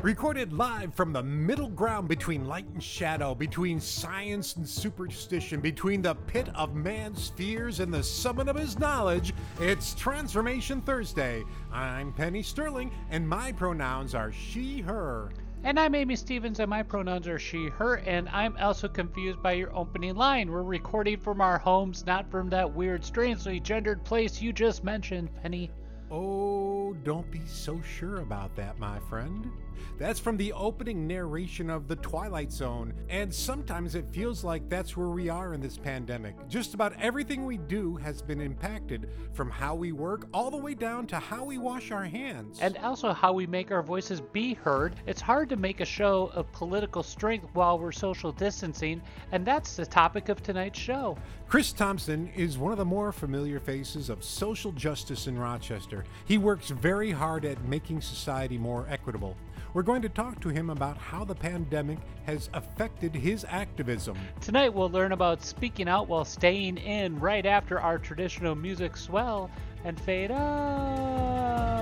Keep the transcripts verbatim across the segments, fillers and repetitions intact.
Recorded live from the middle ground between light and shadow, between science and superstition, between the pit of man's fears and the summit of his knowledge, it's Transformation Thursday. I'm Penny Sterling, and my pronouns are she, her. And I'm Amy Stevens, and my pronouns are she, her, and I'm also confused by your opening line. We're recording from our homes, not from that weird, strangely gendered place you just mentioned, Penny. Oh, don't be so sure about that, my friend. That's from the opening narration of The Twilight Zone, and sometimes it feels like that's where we are in this pandemic. Just about everything we do has been impacted, from how we work all the way down to how we wash our hands. And also how we make our voices be heard. It's hard to make a show of political strength while we're social distancing, and that's the topic of tonight's show. Chris Thompson is one of the more familiar faces of social justice in Rochester. He works very hard at making society more equitable. We're going to talk to him about how the pandemic has affected his activism. Tonight we'll learn about speaking out while staying in right after our traditional music swell and fade out.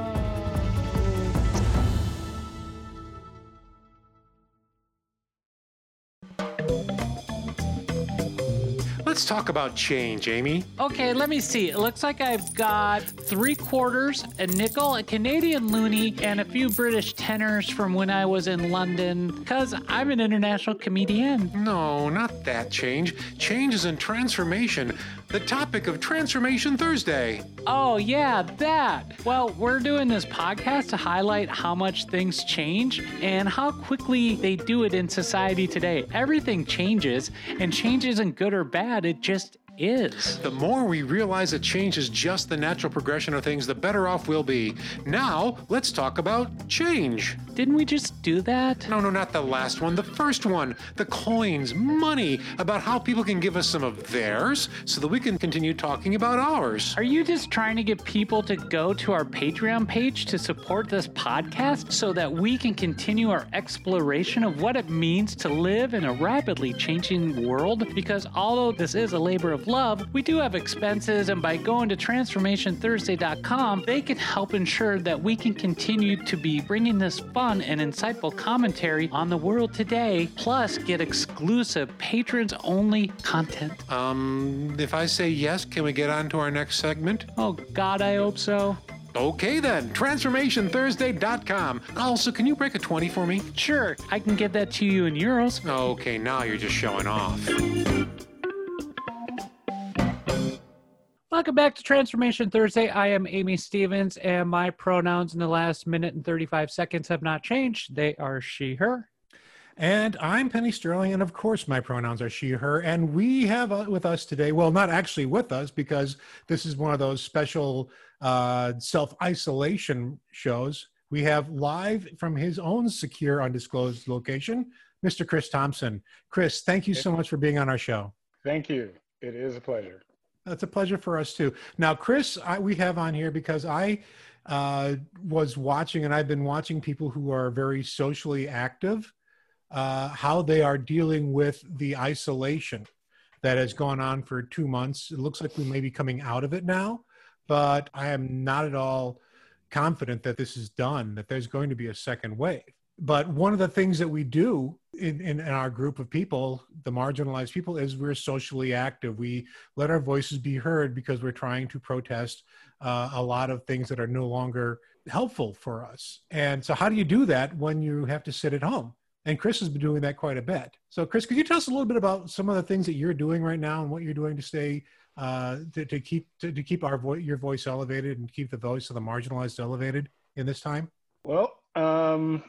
Let's talk about change, Amy. Okay, let me see. It looks like I've got three quarters, a nickel, a Canadian loonie, and a few British tenors from when I was in London, because I'm an international comedian. No, not that change. Change is in transformation. The topic of Transformation Thursday. Oh, yeah, that. Well, we're doing this podcast to highlight how much things change and how quickly they do it in society today. Everything changes, and change isn't good or bad. It just is. The more we realize that change is just the natural progression of things, the better off we'll be. Now, let's talk about change. Didn't we just do that? No, no, not the last one. The first one, the coins, money, about how people can give us some of theirs so that we can continue talking about ours. Are you just trying to get people to go to our Patreon page to support this podcast so that we can continue our exploration of what it means to live in a rapidly changing world? Because although this is a labor of love, we do have expenses, and by going to Transformation Thursday dot com, they can help ensure that we can continue to be bringing this fun and insightful commentary on the world today, plus get exclusive patrons-only content. Um, if I say yes, can we get on to our next segment? Oh, God, I hope so. Okay then, Transformation Thursday dot com. Also, can you break a twenty for me? Sure, I can get that to you in euros. Okay, now you're just showing off. Welcome back to Transformation Thursday. I am Amy Stevens, and my pronouns in the last minute and thirty-five seconds have not changed. They are she, her. And I'm Penny Sterling, and of course my pronouns are she, her. And we have with us today, well, not actually with us, because this is one of those special uh, self-isolation shows. We have live from his own secure, undisclosed location, Mister Chris Thompson. Chris, thank you so much for being on our show. Thank you. It is a pleasure. That's a pleasure for us too. Now, Chris, I, we have on here because I uh, was watching, and I've been watching people who are very socially active, uh, how they are dealing with the isolation that has gone on for two months. It looks like we may be coming out of it now, but I am not at all confident that this is done, that there's going to be a second wave. But one of the things that we do in, in, in our group of people, the marginalized people, is we're socially active. We let our voices be heard because we're trying to protest uh, a lot of things that are no longer helpful for us. And so how do you do that when you have to sit at home? And Chris has been doing that quite a bit. So Chris, could you tell us a little bit about some of the things that you're doing right now and what you're doing to stay, uh, to, to keep to, to keep our vo- your voice elevated and keep the voice of the marginalized elevated in this time? Well, um...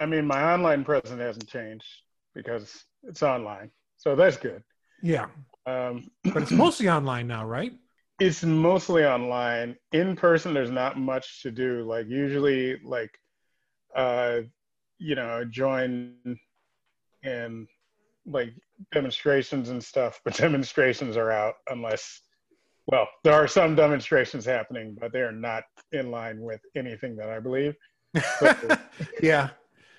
I mean, my online presence hasn't changed because it's online, so that's good. Yeah, um, but it's mostly online now, right? It's mostly online. In person, there's not much to do. Like usually, like uh, you know, join in like demonstrations and stuff. But demonstrations are out unless, well, there are some demonstrations happening, but they are not in line with anything that I believe. So, yeah.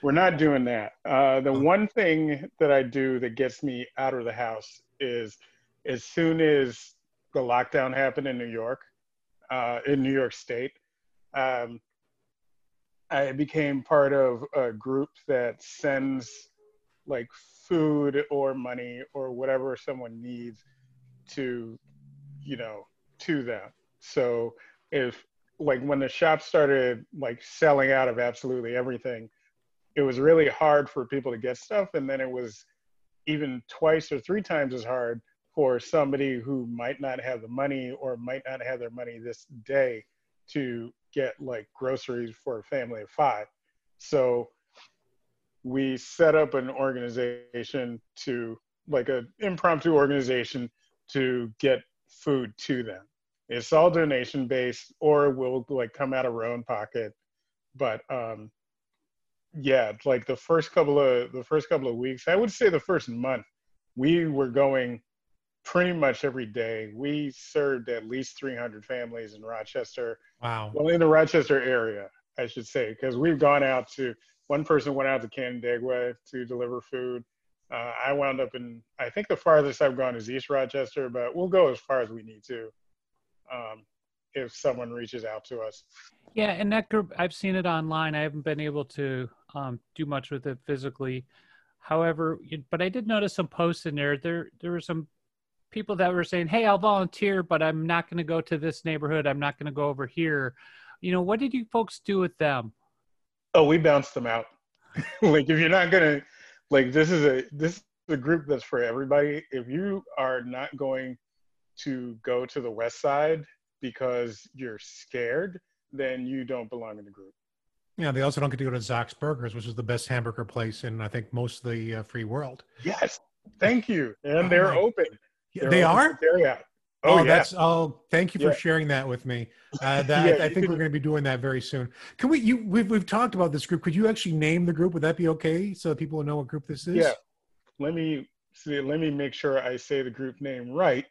We're not doing that. Uh, the one thing that I do that gets me out of the house is as soon as the lockdown happened in New York, uh, in New York State, um, I became part of a group that sends like food or money or whatever someone needs to, you know, to them. So if like when the shop started like selling out of absolutely everything, it was really hard for people to get stuff. And then it was even twice or three times as hard for somebody who might not have the money or might not have their money this day to get like groceries for a family of five. So we set up an organization to like an impromptu organization to get food to them. It's all donation based, or we'll like come out of our own pocket. But um, yeah, like the first couple of the first couple of weeks, I would say the first month, we were going pretty much every day. We served at least three hundred families in Rochester. Wow. Well, in the Rochester area, I should say, because we've gone out to, one person went out to Canandaigua to deliver food. Uh, I wound up in, I think the farthest I've gone is East Rochester, but we'll go as far as we need to um, if someone reaches out to us. Yeah, and that group, I've seen it online. I haven't been able to um, do much with it physically. However, but I did notice some posts in there. There, there were some people that were saying, hey, I'll volunteer, but I'm not going to go to this neighborhood. I'm not going to go over here. You know, what did you folks do with them? Oh, we bounced them out. Like, if you're not going to, like, this is a, this is a group that's for everybody. If you are not going to go to the West Side because you're scared, then you don't belong in the group. Yeah, they also don't get to go to Zax's Burgers, which is the best hamburger place in, I think, most of the uh, free world. Yes, thank you. And oh, they're my. open. They're they are? Yeah. Oh, oh yeah. That's, oh, thank you for yeah. sharing that with me. Uh, that, yeah, I think we're going to be doing that very soon. Can we, you, we've, we've talked about this group. Could you actually name the group? Would that be okay? So that people will know what group this is? Yeah. Let me see. Let me make sure I say the group name right.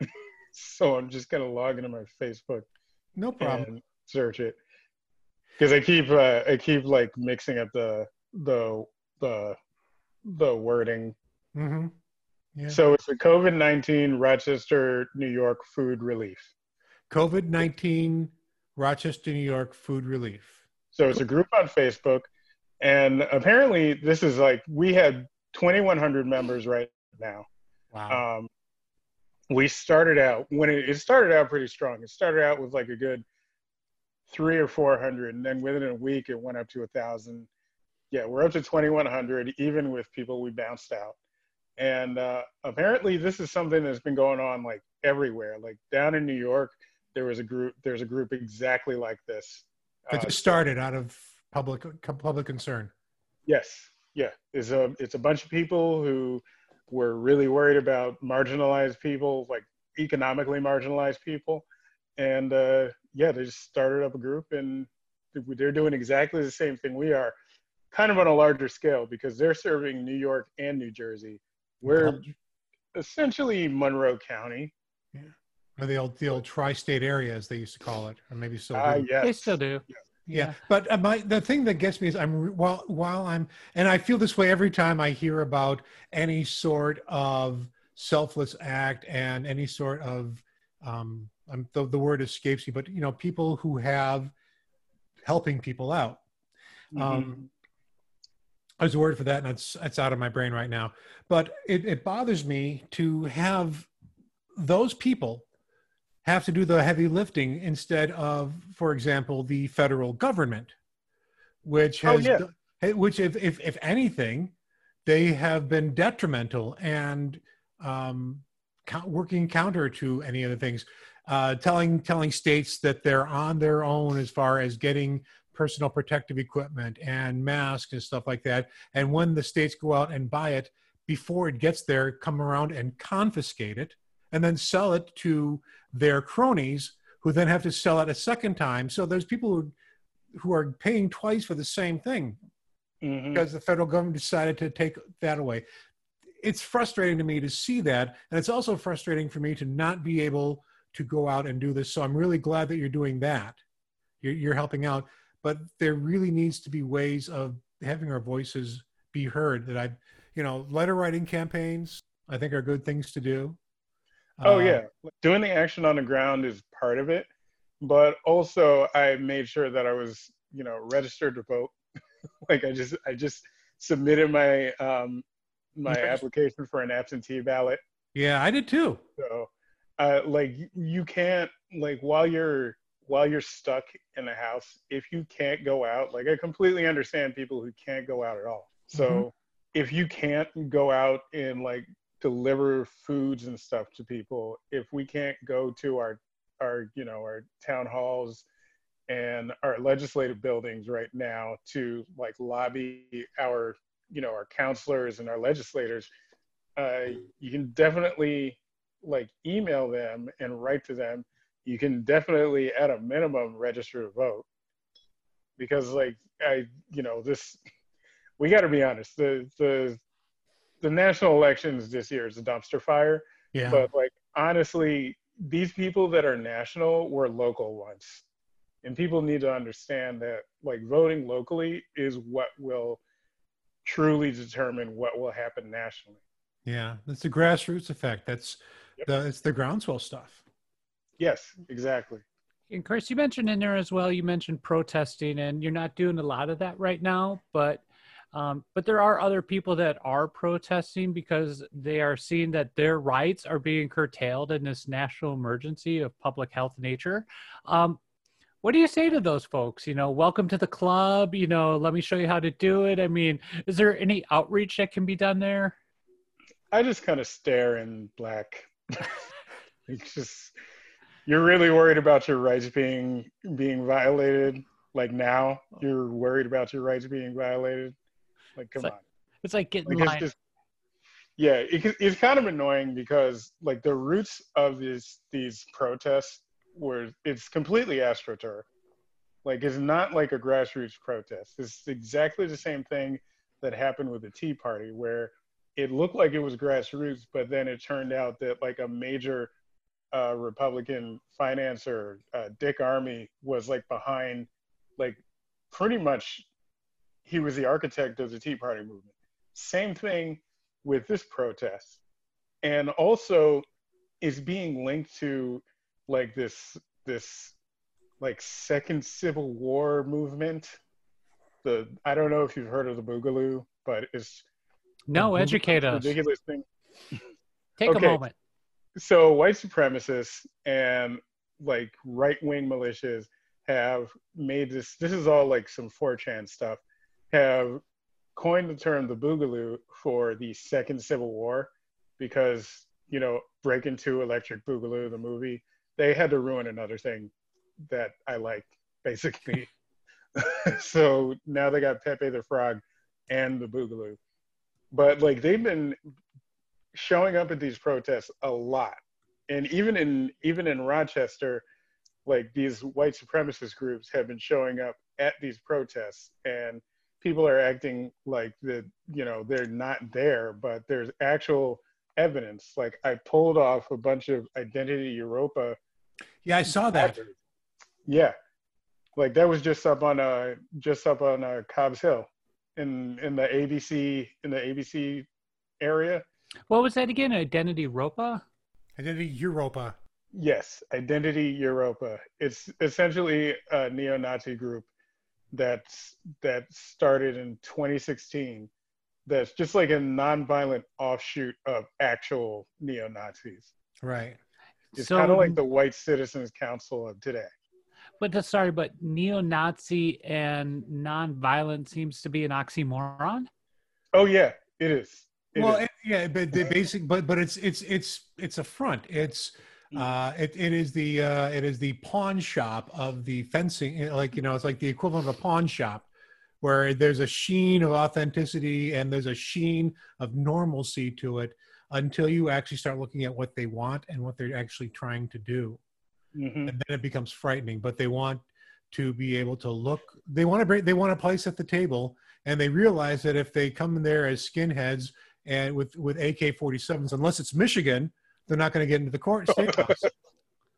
So I'm just going to log into my Facebook. No problem. And search it. Because I keep, uh, I keep like mixing up the, the, the, the wording. Mm-hmm. Yeah. So it's the COVID nineteen Rochester, New York Food Relief. COVID nineteen Rochester, New York Food Relief. So it's a group on Facebook. And apparently this is like, we had twenty-one hundred members right now. Wow. Um, we started out, when it, it started out pretty strong. It started out with like a good three or four hundred. And then within a week, it went up to one thousand. Yeah, we're up to twenty-one hundred, even with people we bounced out. And uh, apparently this is something that's been going on like everywhere. Like down in New York, there was a group, there's a group exactly like this. It just uh, started out of public public concern. Yes, yeah. It's a, it's a bunch of people who were really worried about marginalized people, like economically marginalized people. And uh, yeah, they just started up a group and they're doing exactly the same thing we are, kind of on a larger scale because they're serving New York and New Jersey. We're essentially Monroe County. Yeah. Or the old, the old tri-state area, as they used to call it, or maybe still do. Uh, yes. They still do. Yeah. yeah. yeah. But uh, my, the thing that gets me is I'm, while, while I'm, and I feel this way every time I hear about any sort of selfless act and any sort of, um, I'm, the, the word escapes me, but, you know, people who have helping people out. Mm-hmm. Um, there's a word for that, and it's, it's out of my brain right now. But it, it bothers me to have those people have to do the heavy lifting instead of, for example, the federal government, which has, oh, yeah. which if, if, if anything, they have been detrimental and um, working counter to any of the things, uh, telling, telling states that they're on their own as far as getting personal protective equipment and masks and stuff like that. And when the states go out and buy it, before it gets there, come around and confiscate it and then sell it to their cronies who then have to sell it a second time. So there's people who, who are paying twice for the same thing mm-hmm. because the federal government decided to take that away. It's frustrating to me to see that. And it's also frustrating for me to not be able to go out and do this. So I'm really glad that you're doing that. You're, you're helping out. But there really needs to be ways of having our voices be heard that I, you know, letter writing campaigns, I think are good things to do. Oh, uh, yeah. Doing the action on the ground is part of it. But also I made sure that I was, you know, registered to vote. Like I just, I just submitted my, um, my application for an absentee ballot. Yeah, I did too. So, uh, like you can't, like while you're, while you're stuck in the house, if you can't go out, like I completely understand people who can't go out at all. So mm-hmm. if you can't go out and like deliver foods and stuff to people, if we can't go to our, our, you know, our town halls and our legislative buildings right now to like lobby our, you know, our counselors and our legislators, uh, you can definitely like email them and write to them. You can definitely at a minimum register to vote, because like I, you know, this, we got to be honest, the, the, the national elections this year is a dumpster fire, yeah. but like, honestly, these people that are national were local once. And people need to understand that like voting locally is what will truly determine what will happen nationally. Yeah, that's the grassroots effect. That's yep. the, it's the groundswell stuff. Yes, exactly. And Chris, you mentioned in there as well, you mentioned protesting, and you're not doing a lot of that right now, but um, but there are other people that are protesting because they are seeing that their rights are being curtailed in this national emergency of public health nature. Um, What do you say to those folks? You know, welcome to the club, you know, let me show you how to do it. I mean, is there any outreach that can be done there? I just kind of stare in black. It's just, you're really worried about your rights being, being violated. Like now you're worried about your rights being violated. Like, come it's like, on. It's like getting like, line. Just, yeah, it, it's kind of annoying because like the roots of these these protests where it's completely astroturf. Like it's not like a grassroots protest. It's exactly the same thing that happened with the Tea Party, where it looked like it was grassroots, but then it turned out that like a major uh, Republican financier, uh, Dick Armey, was like behind, like pretty much he was the architect of the Tea Party movement. Same thing with this protest. And also it's being linked to like this, this like second Civil War movement. The, I don't know if you've heard of the Boogaloo, but it's no educate us. Ridiculous thing. Take okay. a moment. So white supremacists and like right-wing militias have made this, this is all like some four chan stuff, have coined the term the Boogaloo for the second Civil War because, you know, break into Electric Boogaloo, the movie, they had to ruin another thing that I like, basically. So now they got Pepe the Frog and the Boogaloo. But like they've been showing up at these protests a lot. And even in even in Rochester, like these white supremacist groups have been showing up at these protests, and people are acting like that, you know, they're not there, but there's actual evidence. Like I pulled off a bunch of Identity Evropa. Yeah, I saw that. Yeah, like that was just up on a just up on a Cobb's Hill, in in the A B C in the A B C area. What was that again? Identity Evropa. Identity Evropa. Yes, Identity Evropa. It's essentially a neo-Nazi group that's that started in twenty sixteen. That's just like a nonviolent offshoot of actual neo-Nazis. Right. It's so, kind of like the White Citizens Council of today. But the, sorry, but neo-Nazi and nonviolent seems to be an oxymoron. Oh yeah, it is. It well, is. It, yeah, but the basic, but but it's it's it's it's a front. It's uh, it it is the uh, it is the pawn shop of the fencing. Like you know, it's like the equivalent of a pawn shop, where there's a sheen of authenticity and there's a sheen of normalcy to it until you actually start looking at what they want and what they're actually trying to do. Mm-hmm. And then it becomes frightening, but they want to be able to look, they want to bring, they want a place at the table, and they realize that if they come in there as skinheads and with, with A K forty-sevens, unless it's Michigan, they're not going to get into the court state house.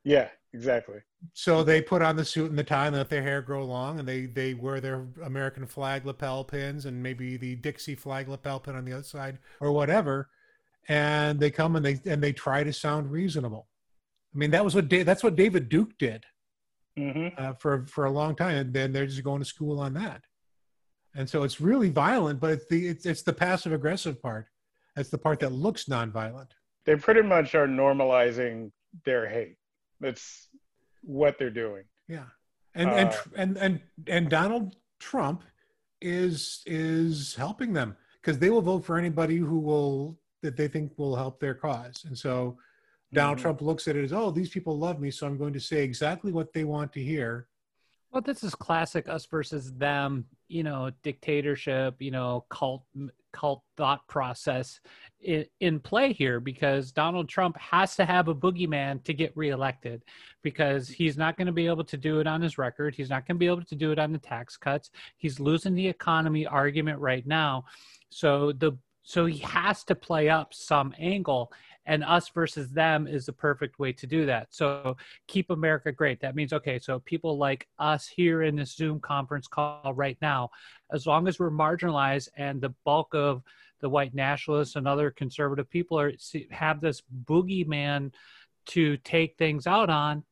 Yeah, exactly. So they put on the suit and the tie and let their hair grow long, and they, they wear their American flag lapel pins and maybe the Dixie flag lapel pin on the other side or whatever, and they come and they and they try to sound reasonable. I mean, that was what da- that's what David Duke did mm-hmm. uh, for for a long time, and then they're just going to school on that. And so it's really violent, but it's the, it's, it's the passive aggressive part. That's the part that looks nonviolent. They pretty much are normalizing their hate. That's what they're doing. Yeah. And, uh, and, and, and, and Donald Trump is, is helping them, because they will vote for anybody who will, that they think will help their cause. And so Donald mm-hmm. Trump looks at it as, oh, these people love me, so I'm going to say exactly what they want to hear. Well, this is classic us versus them, you know, dictatorship, you know, cult cult thought process in, in play here, because Donald Trump has to have a boogeyman to get reelected, because he's not going to be able to do it on his record. He's not going to be able to do it on the tax cuts. He's losing the economy argument right now. So the so he has to play up some angle. And us versus them is the perfect way to do that. So keep America great. That means, okay, so people like us here in this Zoom conference call right now, as long as we're marginalized and the bulk of the white nationalists and other conservative people are have this boogeyman to take things out on,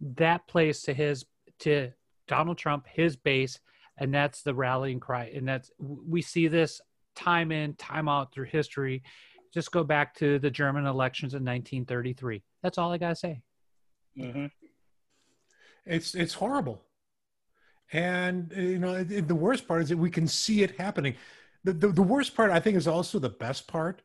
that plays to his, to Donald Trump, his base, and that's the rallying cry. And that's, we see this time in, time out through history. Just go back to the German elections in nineteen thirty-three. That's all I gotta say. Mm-hmm. It's it's horrible, and you know it, it, the worst part is that we can see it happening. The the, the worst part, I think, is also the best part.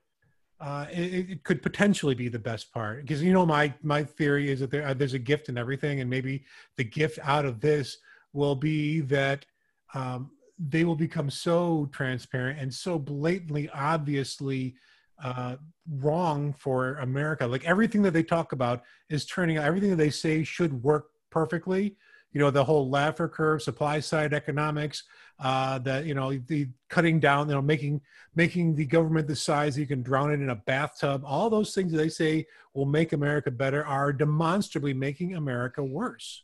Uh, it, it could potentially be the best part, because you know my my theory is that there uh, there's a gift in everything, and maybe the gift out of this will be that um, they will become so transparent and so blatantly, obviously. Uh, wrong for America. Like everything that they talk about is turning out, everything that they say should work perfectly. You know, the whole Laffer curve, supply side economics, uh, that, you know, the cutting down, you know, making, making the government the size you can drown it in a bathtub. All those things that they say will make America better are demonstrably making America worse.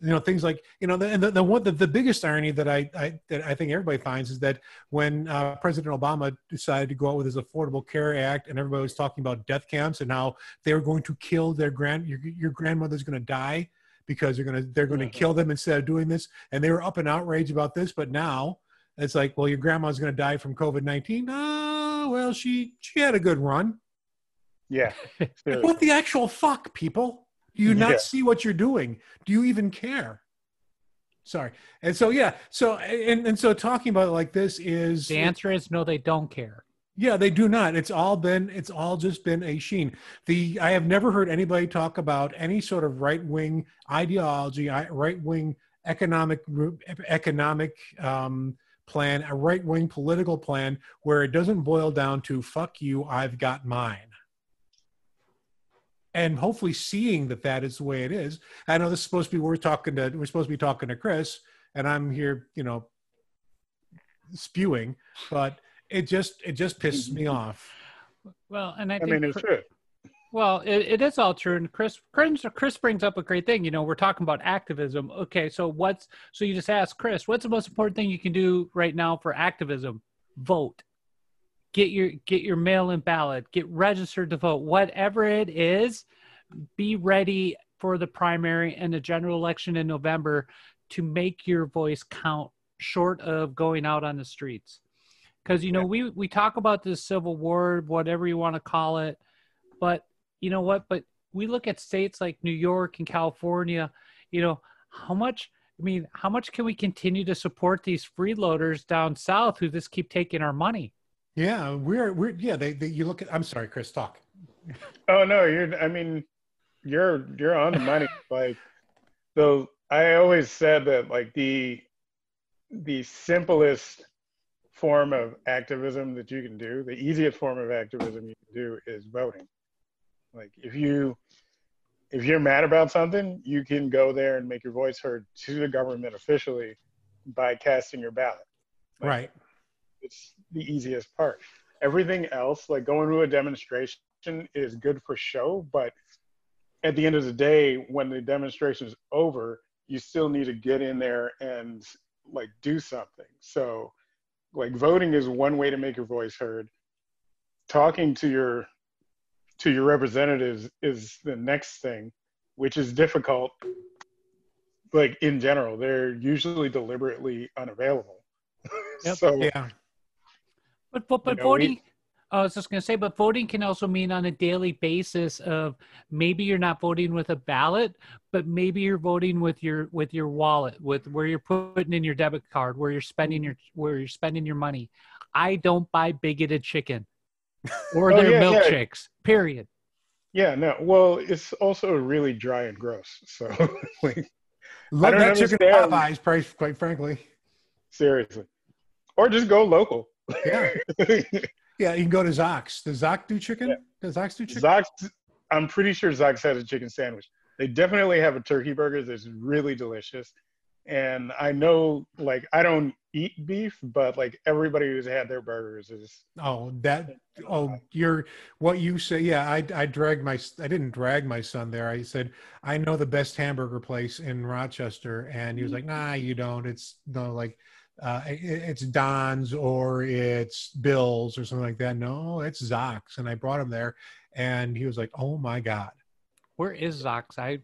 You know, things like, you know, and the, the, the one, the, the biggest irony that I, I, that I think everybody finds is that when uh, President Obama decided to go out with his Affordable Care Act, and everybody was talking about death camps and how they were going to kill their grand, your, your grandmother's going to die because they're going to, they're going to kill them instead of doing this. And they were up in outrage about this, but now it's like, well, your grandma's going to die from COVID nineteen. Oh, well, she, she had a good run. Yeah. Like, what the actual fuck, people? Do you not yeah. see what you're doing? Do you even care? Sorry. And so, yeah. So, and, and so talking about it like this is... The answer is no, they don't care. Yeah, they do not. It's all been, it's all just been a sheen. The, I have never heard anybody talk about any sort of right-wing ideology, right-wing economic, economic um, plan, a right-wing political plan where it doesn't boil down to, fuck you, I've got mine. And hopefully seeing that that is the way it is. I know this is supposed to be, we're talking to, we're supposed to be talking to Chris, and I'm here, you know, spewing, but it just, it just pisses me off. Well, and I, I think, mean, it's true. Well, it, it is all true. And Chris, Chris, Chris brings up a great thing. You know, we're talking about activism. Okay. So what's, so you just asked Chris, what's the most important thing you can do right now for activism? Vote. Get your get your mail-in ballot, get registered to vote, whatever it is, be ready for the primary and the general election in November to make your voice count short of going out on the streets. Because, you know, we, we talk about this civil war, whatever you want to call it, but you know what? But we look at states like New York and California, you know, how much... I mean, how much can we continue to support these freeloaders down south who just keep taking our money? Yeah, we're we're yeah. They, they you look at. I'm sorry, Chris. Talk. Oh no, you're. I mean, you're you're on the money. Like, though, I always said that like the the simplest form of activism that you can do, the easiest form of activism you can do is voting. Like if you if you're mad about something, you can go there and make your voice heard to the government officially by casting your ballot. Like, right. It's the easiest part. Everything else, like going to a demonstration, is good for show, but at the end of the day, when the demonstration is over, you still need to get in there and like do something. So like voting is one way to make your voice heard. Talking to your to your representatives is the next thing, which is difficult. Like in general, they're usually deliberately unavailable. Yep. So, yeah. But, but, but you know, voting, we, I was just going to say, but voting can also mean on a daily basis of maybe you're not voting with a ballot, but maybe you're voting with your, with your wallet, with where you're putting in your debit card, where you're spending your, where you're spending your money. I don't buy bigoted chicken or oh, their yeah, milkshakes, yeah. period. Yeah, no. Well, it's also really dry and gross. So like, love that chicken at Popeye's price, quite frankly. Seriously. Or just go local. Yeah. Yeah, you can go to Zox. Does Zox do chicken? Yeah. Does Zox do chicken? Zox, I'm pretty sure Zox has a chicken sandwich. They definitely have a turkey burger that's really delicious. And I know, like, I don't eat beef, but like everybody who's had their burgers is. Oh, that, oh, you're, what you say. Yeah, I, I dragged my, I didn't drag my son there. I said, I know the best hamburger place in Rochester. And he was like, nah, you don't. It's no, like, uh, it, it's Don's or it's Bill's or something like that. No, it's Zox. And I brought him there and he was like, oh my God. Where is Zox? I,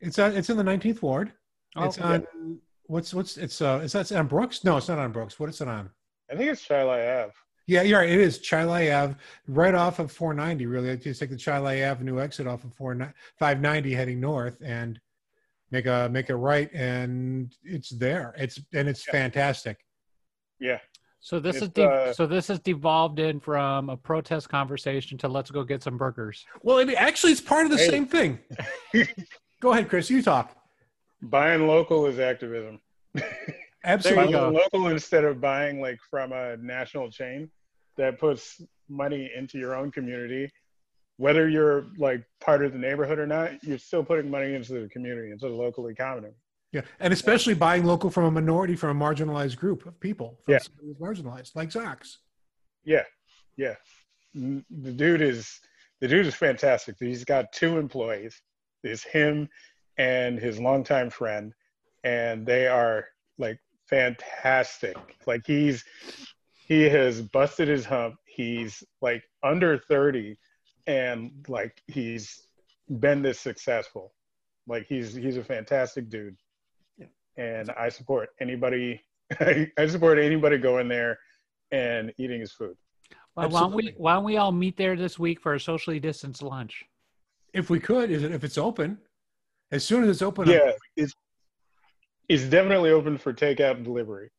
it's, uh, it's in the nineteenth Ward. Oh, it's on yeah. what's what's it's uh is that on Brooks? No, it's not on Brooks. What is it on? I think it's Chilai Avenue. Yeah, you're right. It is Chilai Avenue, right off of four ninety. Really, I just take the Chilai Avenue exit off of four five ninety, heading north, and make a make a right, and it's there. It's and it's yeah. fantastic. Yeah. So this it's, is de- uh, so this is devolved in from a protest conversation to let's go get some burgers. Well, it, actually, it's part of the hey. same thing. Go ahead, Chris. You talk. Buying local is activism. Absolutely. Buying local instead of buying like from a national chain that puts money into your own community. Whether you're like part of the neighborhood or not, you're still putting money into the community, into the local economy. Yeah, and especially yeah. buying local from a minority, from a marginalized group of people. From yeah. who's marginalized, like Zox. Yeah, yeah. The dude is the dude is fantastic. He's got two employees. It's him and his longtime friend, and they are like fantastic. Like he's he has busted his hump. He's like under thirty, and like he's been this successful. Like he's he's a fantastic dude, and I support anybody. I support anybody going there and eating his food. Well, why don't we why don't we all meet there this week for a socially distanced lunch? If we could, is it if it's open? As soon as it's open, yeah, up. it's it's definitely open for takeout and delivery.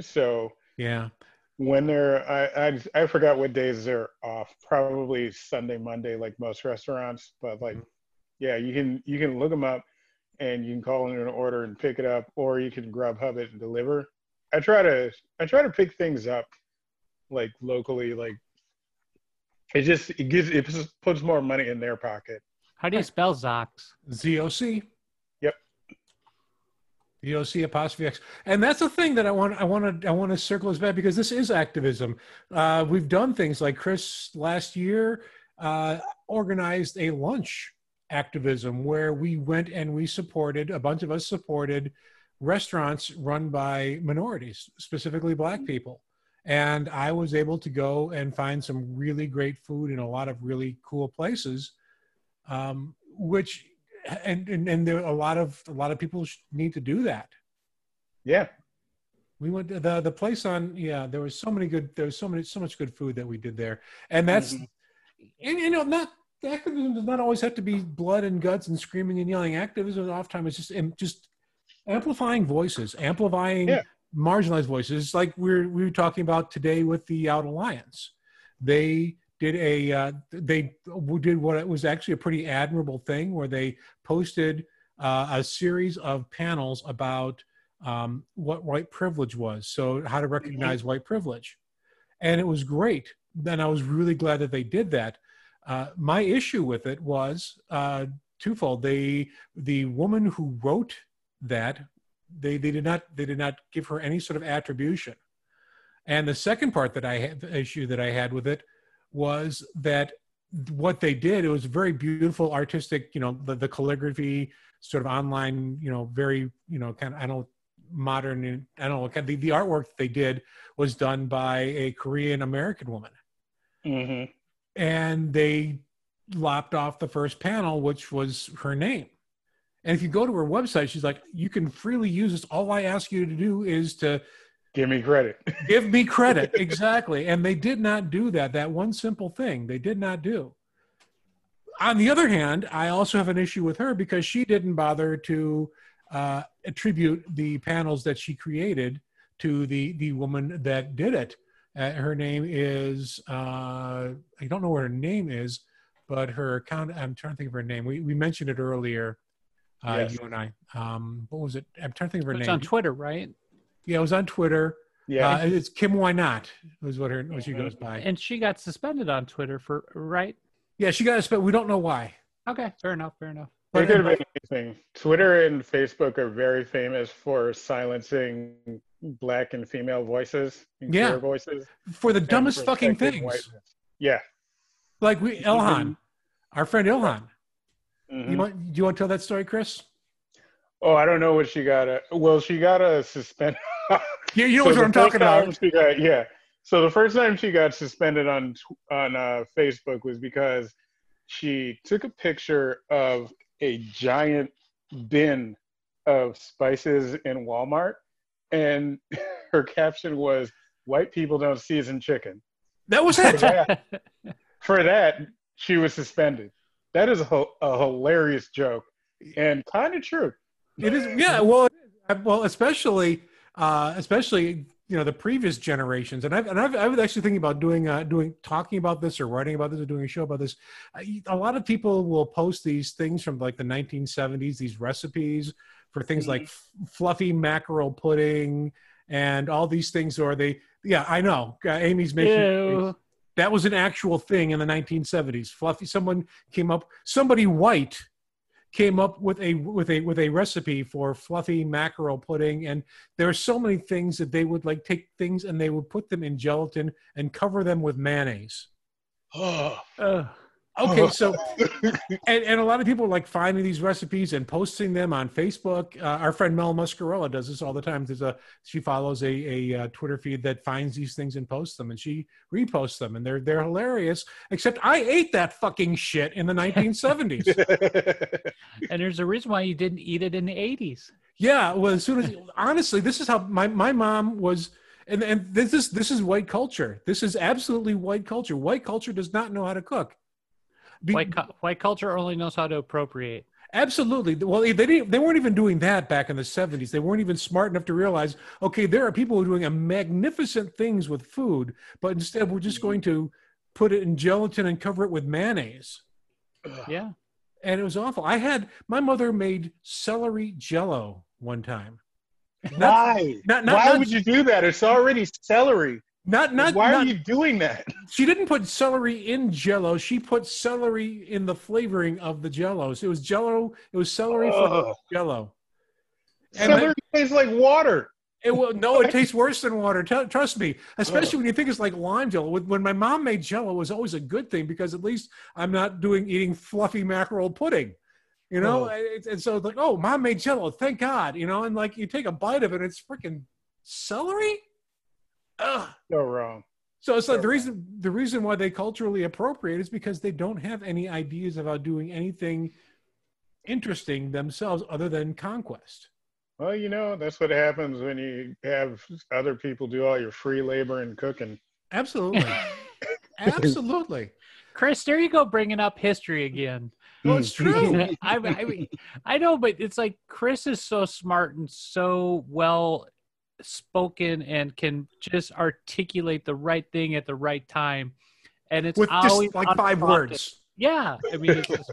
So yeah, when they're I, I I forgot what days they're off. Probably Sunday, Monday, like most restaurants. But like, mm-hmm. yeah, you can you can look them up, and you can call in an order and pick it up, or you can Grubhub it and deliver. I try to I try to pick things up, like locally. Like it just it gives it puts more money in their pocket. How do you spell Zox? Z O C. Yep. Z O C apostrophe X. And that's the thing that I want I want to I want to circle this back, because this is activism. Uh, we've done things like Chris last year uh, organized a lunch activism where we went and we supported, a bunch of us supported restaurants run by minorities, specifically Black people. And I was able to go and find some really great food in a lot of really cool places. Um, which, and, and, and there are a lot of, a lot of people sh- need to do that. Yeah. We went to the, the place on, yeah, there was so many good, there was so many, so much good food that we did there. And that's, mm-hmm. and you know, not, activism does not always have to be blood and guts and screaming and yelling. Activism oftentimes is just, just amplifying voices, amplifying yeah. marginalized voices. Like we're, we were talking about today with the Out Alliance. They did a, uh, they did what was actually a pretty admirable thing where they posted uh, a series of panels about um, what white privilege was. So how to recognize white privilege. And it was great. And I was really glad that they did that. Uh, my issue with it was uh, twofold. They, the woman who wrote that, they, they did not, they did not give her any sort of attribution. And the second part that I had, issue that I had with it, was that what they did, it was very beautiful, artistic, you know, the, the calligraphy sort of online, you know, very, you know, kind of, I don't modern, I don't know, kind of the, the artwork that they did was done by a Korean American woman. Mm-hmm. And they lopped off the first panel, which was her name. And if you go to her website, she's like, you can freely use this. All I ask you to do is to Give me credit. Give me credit. Exactly. And they did not do that. That one simple thing they did not do. On the other hand, I also have an issue with her because she didn't bother to uh, attribute the panels that she created to the, the woman that did it. Uh, her name is, uh, I don't know what her name is, but her account, I'm trying to think of her name. We we mentioned it earlier, uh, yes. you and I. Um, what was it? I'm trying to think of her it's name. It's on Twitter, right? Yeah, it was on Twitter. Yeah, uh, it's Kim Why Not was what her what she goes by. And she got suspended on Twitter for, right? Yeah, she got suspended. We don't know why. Okay, fair enough, fair enough. It could have been anything. Twitter and Facebook are very famous for silencing Black and female voices, and yeah, queer voices, for the dumbest fucking things. Whiteness. Yeah, like we Elhan, our friend Elhan. Mm-hmm. You want? Do you want to tell that story, Chris? Oh, I don't know what she got. A, well, she got a suspend. Yeah, you know so what I'm talking about. Got, yeah. So the first time she got suspended on on uh, Facebook was because she took a picture of a giant bin of spices in Walmart, and her caption was, "White people don't season chicken." That was it. For that, for that she was suspended. That is a, a hilarious joke and kind of true. It is, yeah. Well, well, especially, uh, especially you know the previous generations. And I've and I've, I was actually thinking about doing uh, doing talking about this or writing about this or doing a show about this. I, a lot of people will post these things from like the nineteen seventies, these recipes for things like f- fluffy mackerel pudding and all these things. Or they, yeah, I know. Uh, Amy's making. Ew. That was an actual thing in the nineteen seventies. Fluffy. Someone came up. Somebody white. Came up with a with a with a recipe for fluffy mackerel pudding, and there are so many things that they would like take things and they would put them in gelatin and cover them with mayonnaise. Oh. Uh, okay, so and, and a lot of people are like finding these recipes and posting them on Facebook. Uh, our friend Mel Muscarella does this all the time. There's a she follows a a uh, Twitter feed that finds these things and posts them, and she reposts them, and they're they're hilarious. Except I ate that fucking shit in the nineteen seventies, and there's a reason why you didn't eat it in the eighties. Yeah, well, as soon as honestly, this is how my my mom was. And and this is this is white culture. This is absolutely white culture. White culture does not know how to cook. Be, white, white culture only knows how to appropriate. Absolutely. Well, they didn't, they weren't even doing that back in the seventies. They weren't even smart enough to realize, okay, there are people who are doing a magnificent things with food, but instead we're just going to put it in gelatin and cover it with mayonnaise. Yeah. And it was awful. I had, my mother made celery jello one time. Not, Why? Not, not, Why not, would you do that? It's already celery. Not, not, Why not, are you doing that? She didn't put celery in Jell-O. She put celery in the flavoring of the Jell-Os. It was Jell-O. It was celery oh. for Jell-O. And celery that, tastes like water. It will, no, it tastes worse than water. T- trust me. Especially oh. when you think it's like lime Jell-O. When my mom made Jell-O, it was always a good thing because at least I'm not doing eating fluffy mackerel pudding. You know, oh. and so it's like, oh, mom made Jell-O. Thank God. You know, and like you take a bite of it, it's freaking celery. Ugh. So wrong. So it's so like the reason the reason why they culturally appropriate is because they don't have any ideas about doing anything interesting themselves other than conquest. Well, you know, that's what happens when you have other people do all your free labor and cooking. Absolutely. Absolutely. Chris, there you go, bringing up history again. Well, it's true. I, I, I know, but it's like Chris is so smart and so well spoken and can just articulate the right thing at the right time, and it's with always just like five words. Yeah, I mean, it's just...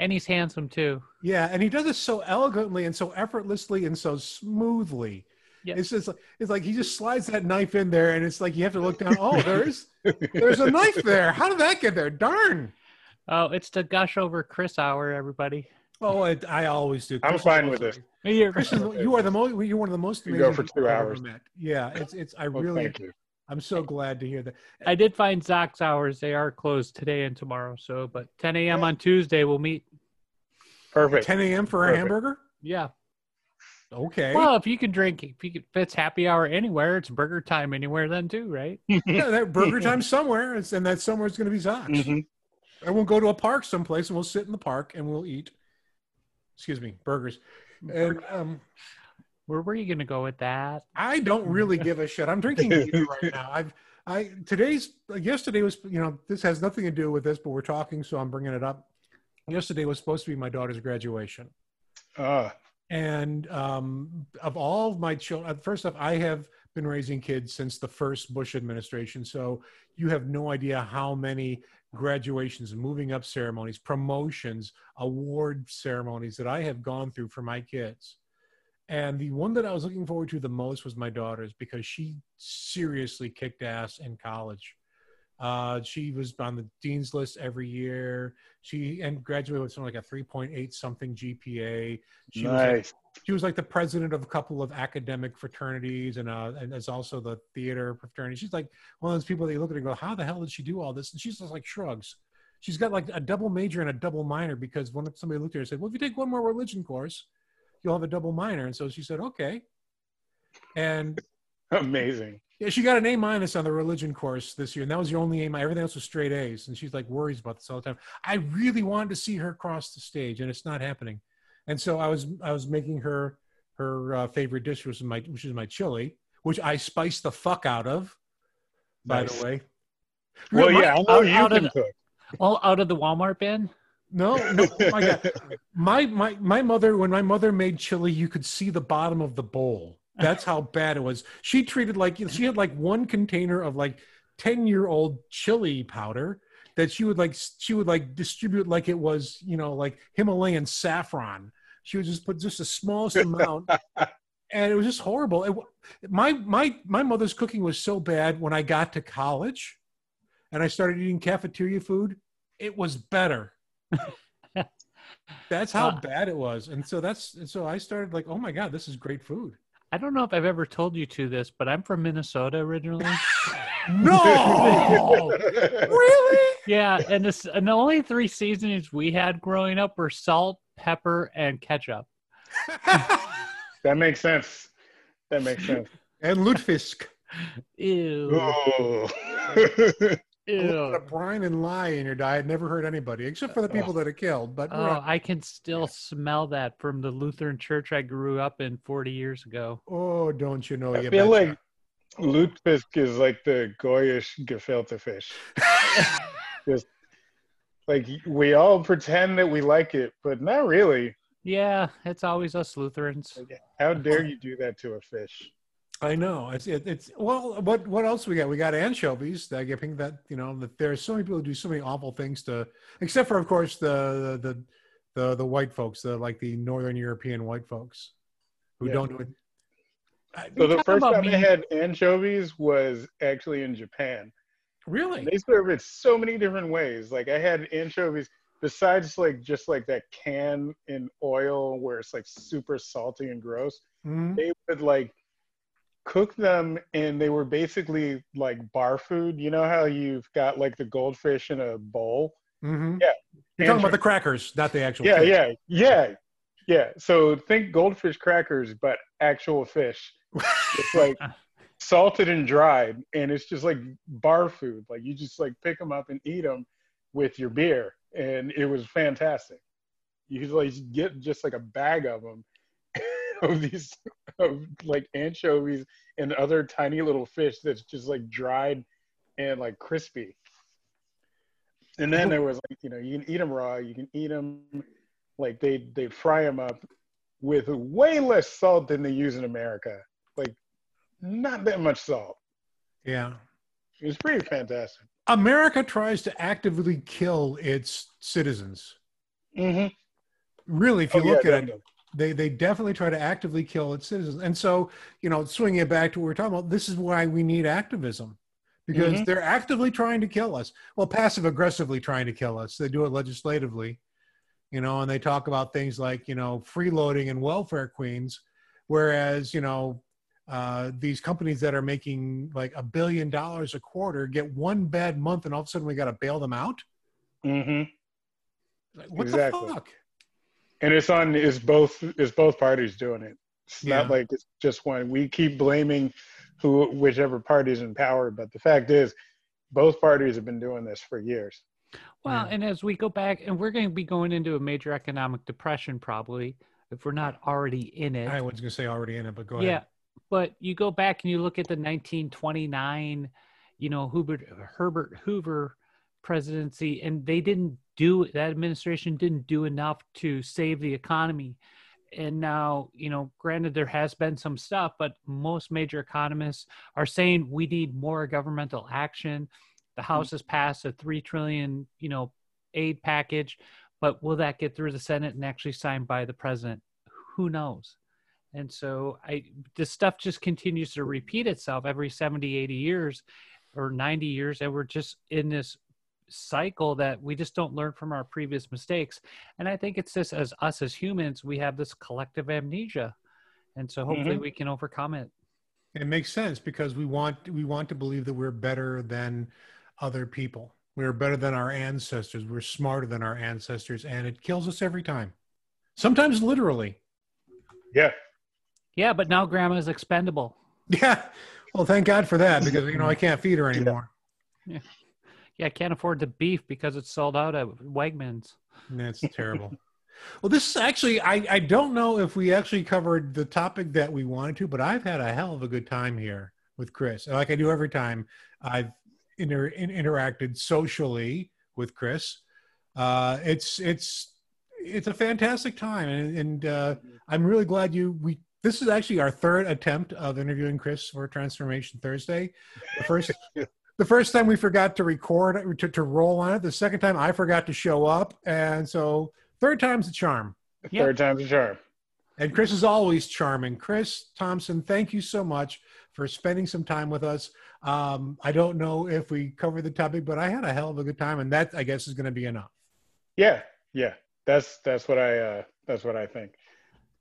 and he's handsome too. Yeah, and he does it so elegantly and so effortlessly and so smoothly. Yeah, it's just like, it's like he just slides that knife in there, and it's like you have to look down. Oh, there's there's a knife there. How did that get there? Darn! Oh, it's the gush over Chris hour, everybody. Oh, I, I always do. Chris I'm fine with this. You're, Chris is, you are the most. You're one of the most amazing people I've ever met. Yeah, it's it's. I well, really. Thank you. I'm so glad to hear that. I did find Zox hours. They are closed today and tomorrow. So, but ten a.m. on Tuesday we'll meet. Perfect. ten a.m. for Perfect. a hamburger. Yeah. Okay. Well, if you can drink, if, you can, if it's happy hour anywhere, it's burger time anywhere then too, right? Yeah, that burger time somewhere, and that somewhere is going to be Zox. Mm-hmm. And we'll go to a park someplace, and we'll sit in the park, and we'll eat. Excuse me, burgers. And um, Where were you going to go with that? I don't really give a shit. I'm drinking beer right now. I've, I, today's, yesterday was, you know, this has nothing to do with this, but we're talking, so I'm bringing it up. Yesterday was supposed to be my daughter's graduation. Uh. And um, of all my children, first off, I have been raising kids since the first Bush administration. So you have no idea how many graduations, moving up ceremonies, promotions, award ceremonies that I have gone through for my kids. And the one that I was looking forward to the most was my daughter's, because she seriously kicked ass in college. Uh, she was on the dean's list every year. She and graduated with something like a three point eight something G P A. She nice. Was like, she was like the president of a couple of academic fraternities and, uh, and is also the theater fraternity. She's like one of those people that you look at and go, how the hell did she do all this? And she's just like shrugs. She's got like a double major and a double minor, because when somebody looked at her and said, well, if you take one more religion course, you'll have a double minor. And so she said, okay. And amazing. Yeah, she got an A minus on the religion course this year, and that was the only A minus. Everything else was straight A's, and she's like worries about this all the time. I really wanted to see her cross the stage, and it's not happening. And so I was I was making her her uh, favorite dish, which is my which is my chili, which I spiced the fuck out of. Nice. By the way. Well, my, yeah, I know you can of, cook. All out of the Walmart bin. No, no, oh my God, my my my mother. When my mother made chili, you could see the bottom of the bowl. That's how bad it was. She treated like, she had like one container of like ten year old chili powder that she would like, she would like distribute like it was, you know, like Himalayan saffron. She would just put just the smallest amount, and it was just horrible. It, my, my, my mother's cooking was so bad when I got to college and I started eating cafeteria food, it was better. That's how uh, bad it was. And so that's, and so I started like, oh my God, this is great food. I don't know if I've ever told you to this, but I'm from Minnesota originally. No! Really? Yeah, and, this, and the only three seasonings we had growing up were salt, pepper, and ketchup. That makes sense. That makes sense. And lutefisk. Ew. Oh. Ew. A lot of brine and lye in your diet never hurt anybody, except for the people that are killed. But oh, not... I can still yeah. smell that from the Lutheran church I grew up in forty years ago. Oh, don't you know? I you feel like lutefisk is like the Goyish gefilte fish. Just like we all pretend that we like it, but not really. Yeah, it's always us Lutherans. Like, how dare you do that to a fish? I know. It's it, it's well. What what else we got? We got anchovies. I think that you know that there are so many people who do so many awful things to, except for of course the the the the white folks, the like the Northern European white folks, who yeah. don't do it. So the first time me. I had anchovies was actually in Japan. Really? And they serve it so many different ways. Like I had anchovies besides like just like that can in oil where it's like super salty and gross. Mm-hmm. They would like. Cook them, and they were basically like bar food. You know how you've got like the goldfish in a bowl? Mm-hmm. Yeah. You're talking about the crackers, not the actual yeah, fish. Yeah, yeah, yeah, yeah. So think goldfish crackers, but actual fish. It's like salted and dried, and it's just like bar food. Like you just like pick them up and eat them with your beer, and it was fantastic. You could like get just like a bag of them. Of these of like anchovies and other tiny little fish that's just like dried and like crispy. And then there was like, you know, you can eat them raw, you can eat them like they they fry them up with way less salt than they use in America. Like not that much salt. Yeah. It was pretty fantastic. America tries to actively kill its citizens. Mm-hmm. Really, if you oh, look yeah, at it. They they definitely try to actively kill its citizens. And so, you know, swinging it back to what we were talking about, this is why we need activism, because mm-hmm. they're actively trying to kill us. Well, passive-aggressively trying to kill us. They do it legislatively, you know, and they talk about things like, you know, freeloading and welfare queens, whereas, you know, uh, these companies that are making like a billion dollars a quarter get one bad month, and all of a sudden we got to bail them out? Mm-hmm. Like, what exactly. the fuck? And it's on is both is both parties doing it. It's yeah. not like it's just one. We keep blaming who whichever party is in power, but the fact is, both parties have been doing this for years. Well, yeah. and as we go back, and we're going to be going into a major economic depression probably, if we're not already in it. I was going to say already in it, but go ahead. Yeah, but you go back and you look at the nineteen twenty-nine, you know, Hubert, Herbert Hoover presidency, and they didn't do, that administration didn't do enough to save the economy. And now, you know, granted there has been some stuff, but most major economists are saying we need more governmental action. The House mm-hmm. has passed a three trillion dollars, you know, aid package, but will that get through the Senate and actually signed by the president? Who knows? And so I, this stuff just continues to repeat itself every seventy, eighty years or ninety years. And we're just in this cycle that we just don't learn from our previous mistakes. And I think it's just as us as humans, we have this collective amnesia. And so hopefully mm-hmm. we can overcome it. It makes sense because we want, we want to believe that we're better than other people. We're better than our ancestors. We're smarter than our ancestors. And it kills us every time. Sometimes literally. Yeah. Yeah. But now grandma's expendable. Yeah. Well, thank God for that because, you know, I can't feed her anymore. Yeah. yeah. Yeah, I can't afford the beef because it's sold out at Wegmans. That's terrible. Well, this actually, I, I don't know if we actually covered the topic that we wanted to, but I've had a hell of a good time here with Chris. Like I do every time, I've inter- in- interacted socially with Chris. Uh, it's it's it's a fantastic time, and, and uh, I'm really glad you we. This is actually our third attempt of interviewing Chris for Transformation Thursday. The first. The first time we forgot to record, to, to roll on it. The second time I forgot to show up. And so third time's the charm. Yep. Third time's the charm. And Chris is always charming. Chris Thompson, thank you so much for spending some time with us. Um, I don't know if we covered the topic, but I had a hell of a good time. And that, I guess, is going to be enough. Yeah. Yeah. That's, that's what I, uh, that's what I think.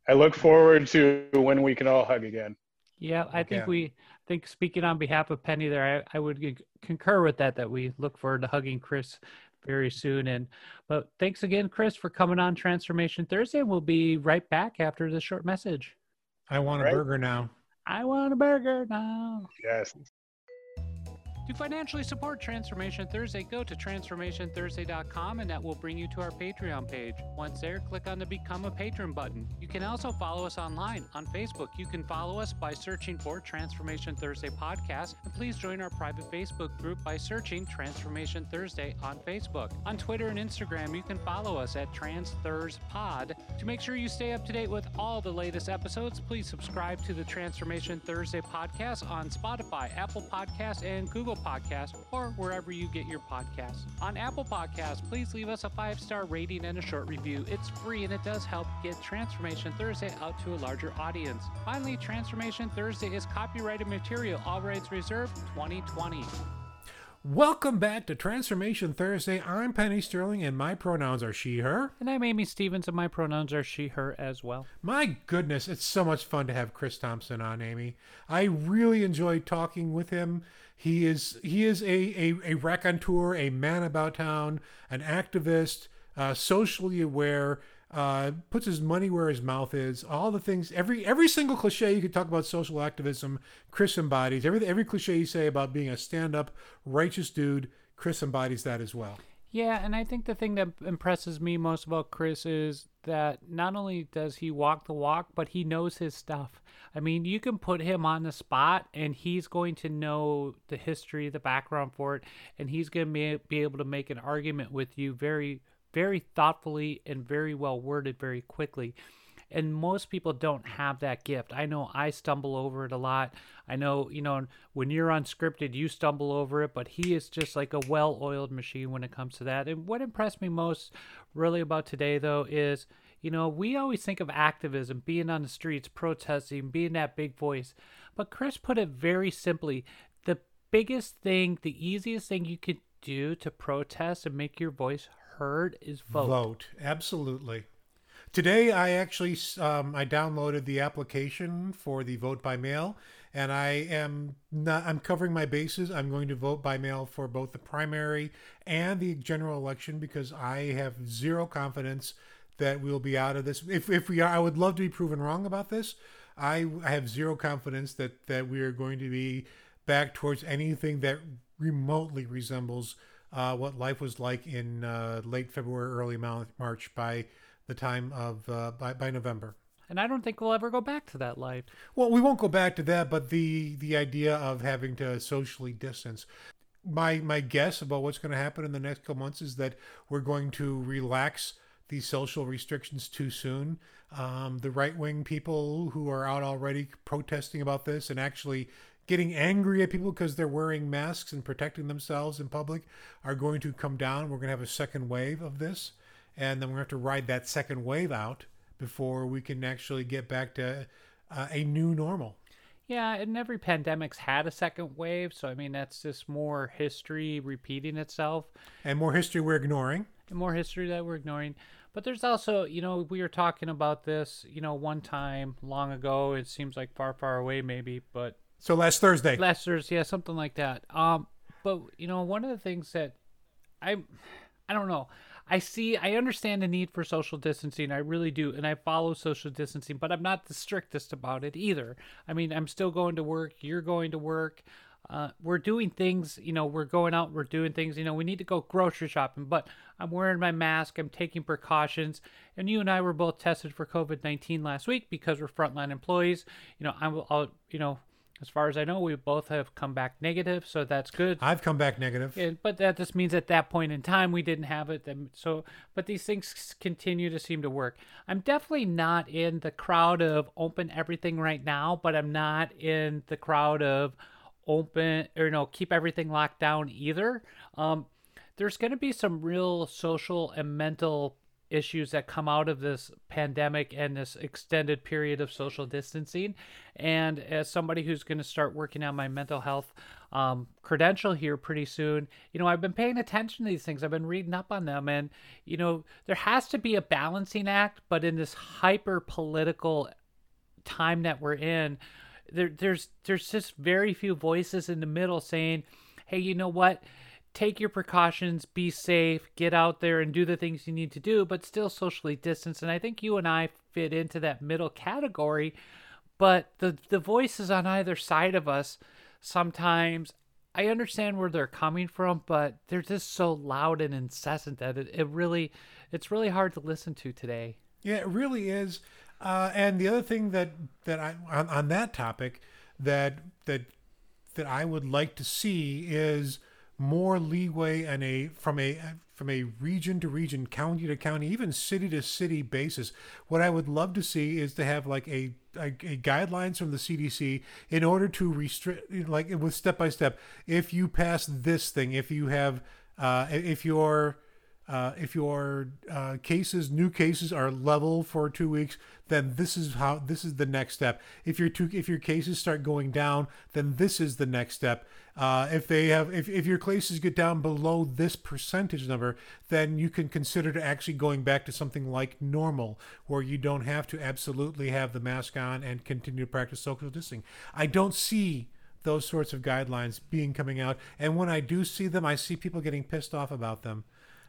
I look forward to when we can all hug again. Yeah, I think we, I think speaking on behalf of Penny there, I, I would g- concur with that, that we look forward to hugging Chris very soon. And but thanks again, Chris, for coming on Transformation Thursday. We'll be right back after this short message. I want a right? burger now. I want a burger now. Yes. To financially support Transformation Thursday, go to Transformation Thursday dot com and that will bring you to our Patreon page. Once there, click on the Become a Patron button. You can also follow us online on Facebook. You can follow us by searching for Transformation Thursday Podcast, and please join our private Facebook group by searching Transformation Thursday on Facebook. On Twitter and Instagram, you can follow us at TransThursPod. To make sure you stay up to date with all the latest episodes, please subscribe to the Transformation Thursday Podcast on Spotify, Apple Podcasts, and Google podcast or wherever you get your podcasts. On Apple Podcasts, please leave us a five-star rating and a short review. It's free and it does help get Transformation Thursday out to a larger audience. Finally, Transformation Thursday is copyrighted material, all rights reserved, twenty twenty. Welcome back to Transformation Thursday. I'm Penny Sterling and my pronouns are she, her. And I'm Amy Stevens and my pronouns are she, her as well. My goodness, it's so much fun to have Chris Thompson on, Amy. I really enjoyed talking with him. He is he is a, a, a raconteur, a man about town, an activist, uh, socially aware, uh, puts his money where his mouth is, all the things, every every single cliche you could talk about social activism, Chris embodies. Every, every cliche you say about being a stand-up, righteous dude, Chris embodies that as well. Yeah, and I think the thing that impresses me most about Chris is that not only does he walk the walk, but he knows his stuff. I mean, you can put him on the spot and he's going to know the history, the background for it, and he's going to be, be able to make an argument with you very, very thoughtfully and very well worded very quickly. And most people don't have that gift. I know I stumble over it a lot. I know, you know, when you're unscripted, you stumble over it, but he is just like a well-oiled machine when it comes to that. And what impressed me most really about today, though, is, you know, we always think of activism, being on the streets, protesting, being that big voice. But Chris put it very simply. The biggest thing, the easiest thing you could do to protest and make your voice heard is vote. Vote, absolutely. Today, I actually um, I downloaded the application for the vote by mail, and I am not. I'm covering my bases. I'm going to vote by mail for both the primary and the general election because I have zero confidence that we'll be out of this. If if we are, I would love to be proven wrong about this. I, I have zero confidence that that we are going to be back towards anything that remotely resembles uh, what life was like in uh, late February, early March by. The time of uh, by by November. And I don't think we'll ever go back to that life. Well, we won't go back to that, but the the idea of having to socially distance. My my guess about what's going to happen in the next couple months is that we're going to relax these social restrictions too soon. Um, the right-wing people who are out already protesting about this and actually getting angry at people because they're wearing masks and protecting themselves in public are going to come down. We're going to have a second wave of this, and then we're going to have to ride that second wave out before we can actually get back to uh, a new normal. Yeah, and every pandemic's had a second wave, so I mean, that's just more history repeating itself. And more history we're ignoring. And more history that we're ignoring. But there's also, you know, we were talking about this, you know, one time long ago. It seems like far, far away maybe, but... So last Thursday. Last Thursday, yeah, something like that. Um, but, you know, one of the things that I, I don't know... I see, I understand the need for social distancing. I really do. And I follow social distancing, but I'm not the strictest about it either. I mean, I'm still going to work. You're going to work. Uh, we're doing things, you know, we're going out, we're doing things, you know, we need to go grocery shopping, but I'm wearing my mask. I'm taking precautions. And you and I were both tested for COVID nineteen last week because we're frontline employees. You know, I'm, I'll, you know, as far as I know, we both have come back negative, so that's good. I've come back negative. Yeah, but that just means at that point in time, we didn't have it. So, but these things continue to seem to work. I'm definitely not in the crowd of open everything right now, but I'm not in the crowd of open, or you know, keep everything locked down either. Um, there's going to be some real social and mental issues that come out of this pandemic and this extended period of social distancing. And as somebody who's going to start working on my mental health um, credential here pretty soon, you know, I've been paying attention to these things. I've been reading up on them, and, you know, there has to be a balancing act, but in this hyper political time that we're in, there, there's, there's just very few voices in the middle saying, hey, you know what? Take your precautions, be safe, get out there and do the things you need to do, but still socially distance. And I think you and I fit into that middle category, but the, the voices on either side of us, sometimes I understand where they're coming from, but they're just so loud and incessant that it, it really, it's really hard to listen to today. Yeah, it really is. Uh, and the other thing that, that I, on, on that topic that, that, that I would like to see is more leeway and a from a from a region to region, county to county, even city to city basis. What I would love to see is to have like a a, a guidelines from the C D C in order to restrict, like with step by step. If you pass this thing, if you have, uh, if your uh, if your uh, cases, new cases are level for two weeks, then this is how this is the next step. If your two if your cases start going down, then this is the next step. Uh, if they have, if, if your cases get down below this percentage number, then you can consider to actually going back to something like normal, where you don't have to absolutely have the mask on and continue to practice social distancing. I don't see those sorts of guidelines being coming out, and when I do see them, I see people getting pissed off about them.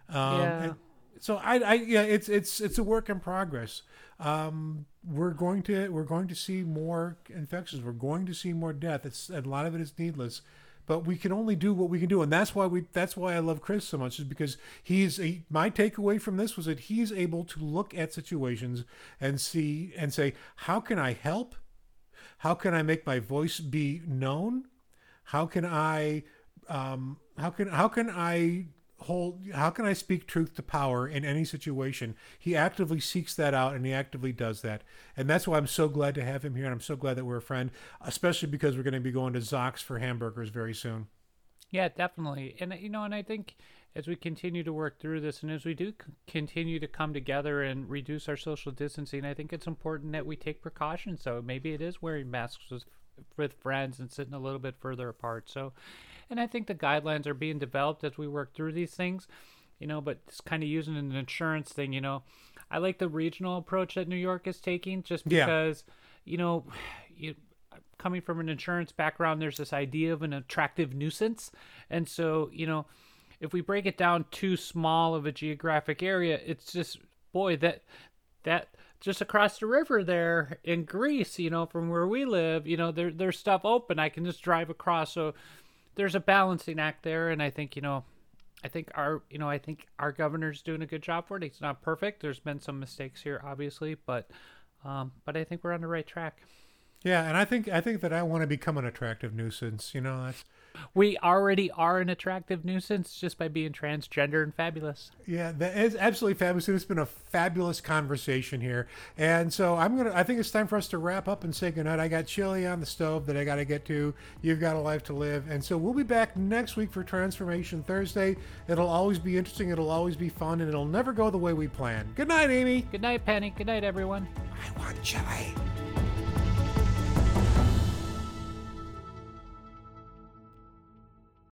Um, yeah. And so I, I, yeah, it's it's it's a work in progress. Um, we're going to we're going to see more infections. We're going to see more death. It's a lot of it is needless. But we can only do what we can do, and that's why we—that's why I love Chris so much, is because he's a, my takeaway from this was that he's able to look at situations and see and say, how can I help? How can I make my voice be known? How can I? Um, how can how can I hold? How can I speak truth to power in any situation? He actively seeks that out, and he actively does that, and that's why I'm so glad to have him here, and I'm so glad that we're a friend, especially because we're going to be going to Zox for hamburgers very soon. Yeah, definitely. And you know, and I think as we continue to work through this, and as we do continue to come together and reduce our social distancing, I think it's important that we take precautions. So maybe it is wearing masks with, with friends and sitting a little bit further apart. So, and I think the guidelines are being developed as we work through these things, you know, but it's kind of using an insurance thing, you know. I like the regional approach that New York is taking, just because, yeah. you know, you, coming from an insurance background, there's this idea of an attractive nuisance. And so, you know, if we break it down too small of a geographic area, it's just, boy, that, that just across the river there in Greece, you know, from where we live, you know, there, there's stuff open. I can just drive across. So there's a balancing act there. And I think, you know, I think our, you know, I think our governor's doing a good job for it. It's not perfect. There's been some mistakes here, obviously, but Um, but I think we're on the right track. Yeah, and I think I think that I want to become an attractive nuisance. You know, that's we already are an attractive nuisance just by being transgender and fabulous. Yeah, that is absolutely fabulous. It's been a fabulous conversation here, and so I'm gonna. I think it's time for us to wrap up and say goodnight. I got chili on the stove that I got to get to. You've got a life to live, and so we'll be back next week for Transformation Thursday. It'll always be interesting. It'll always be fun, and it'll never go the way we planned. Good night, Amy. Good night, Penny. Good night, everyone. I want chili.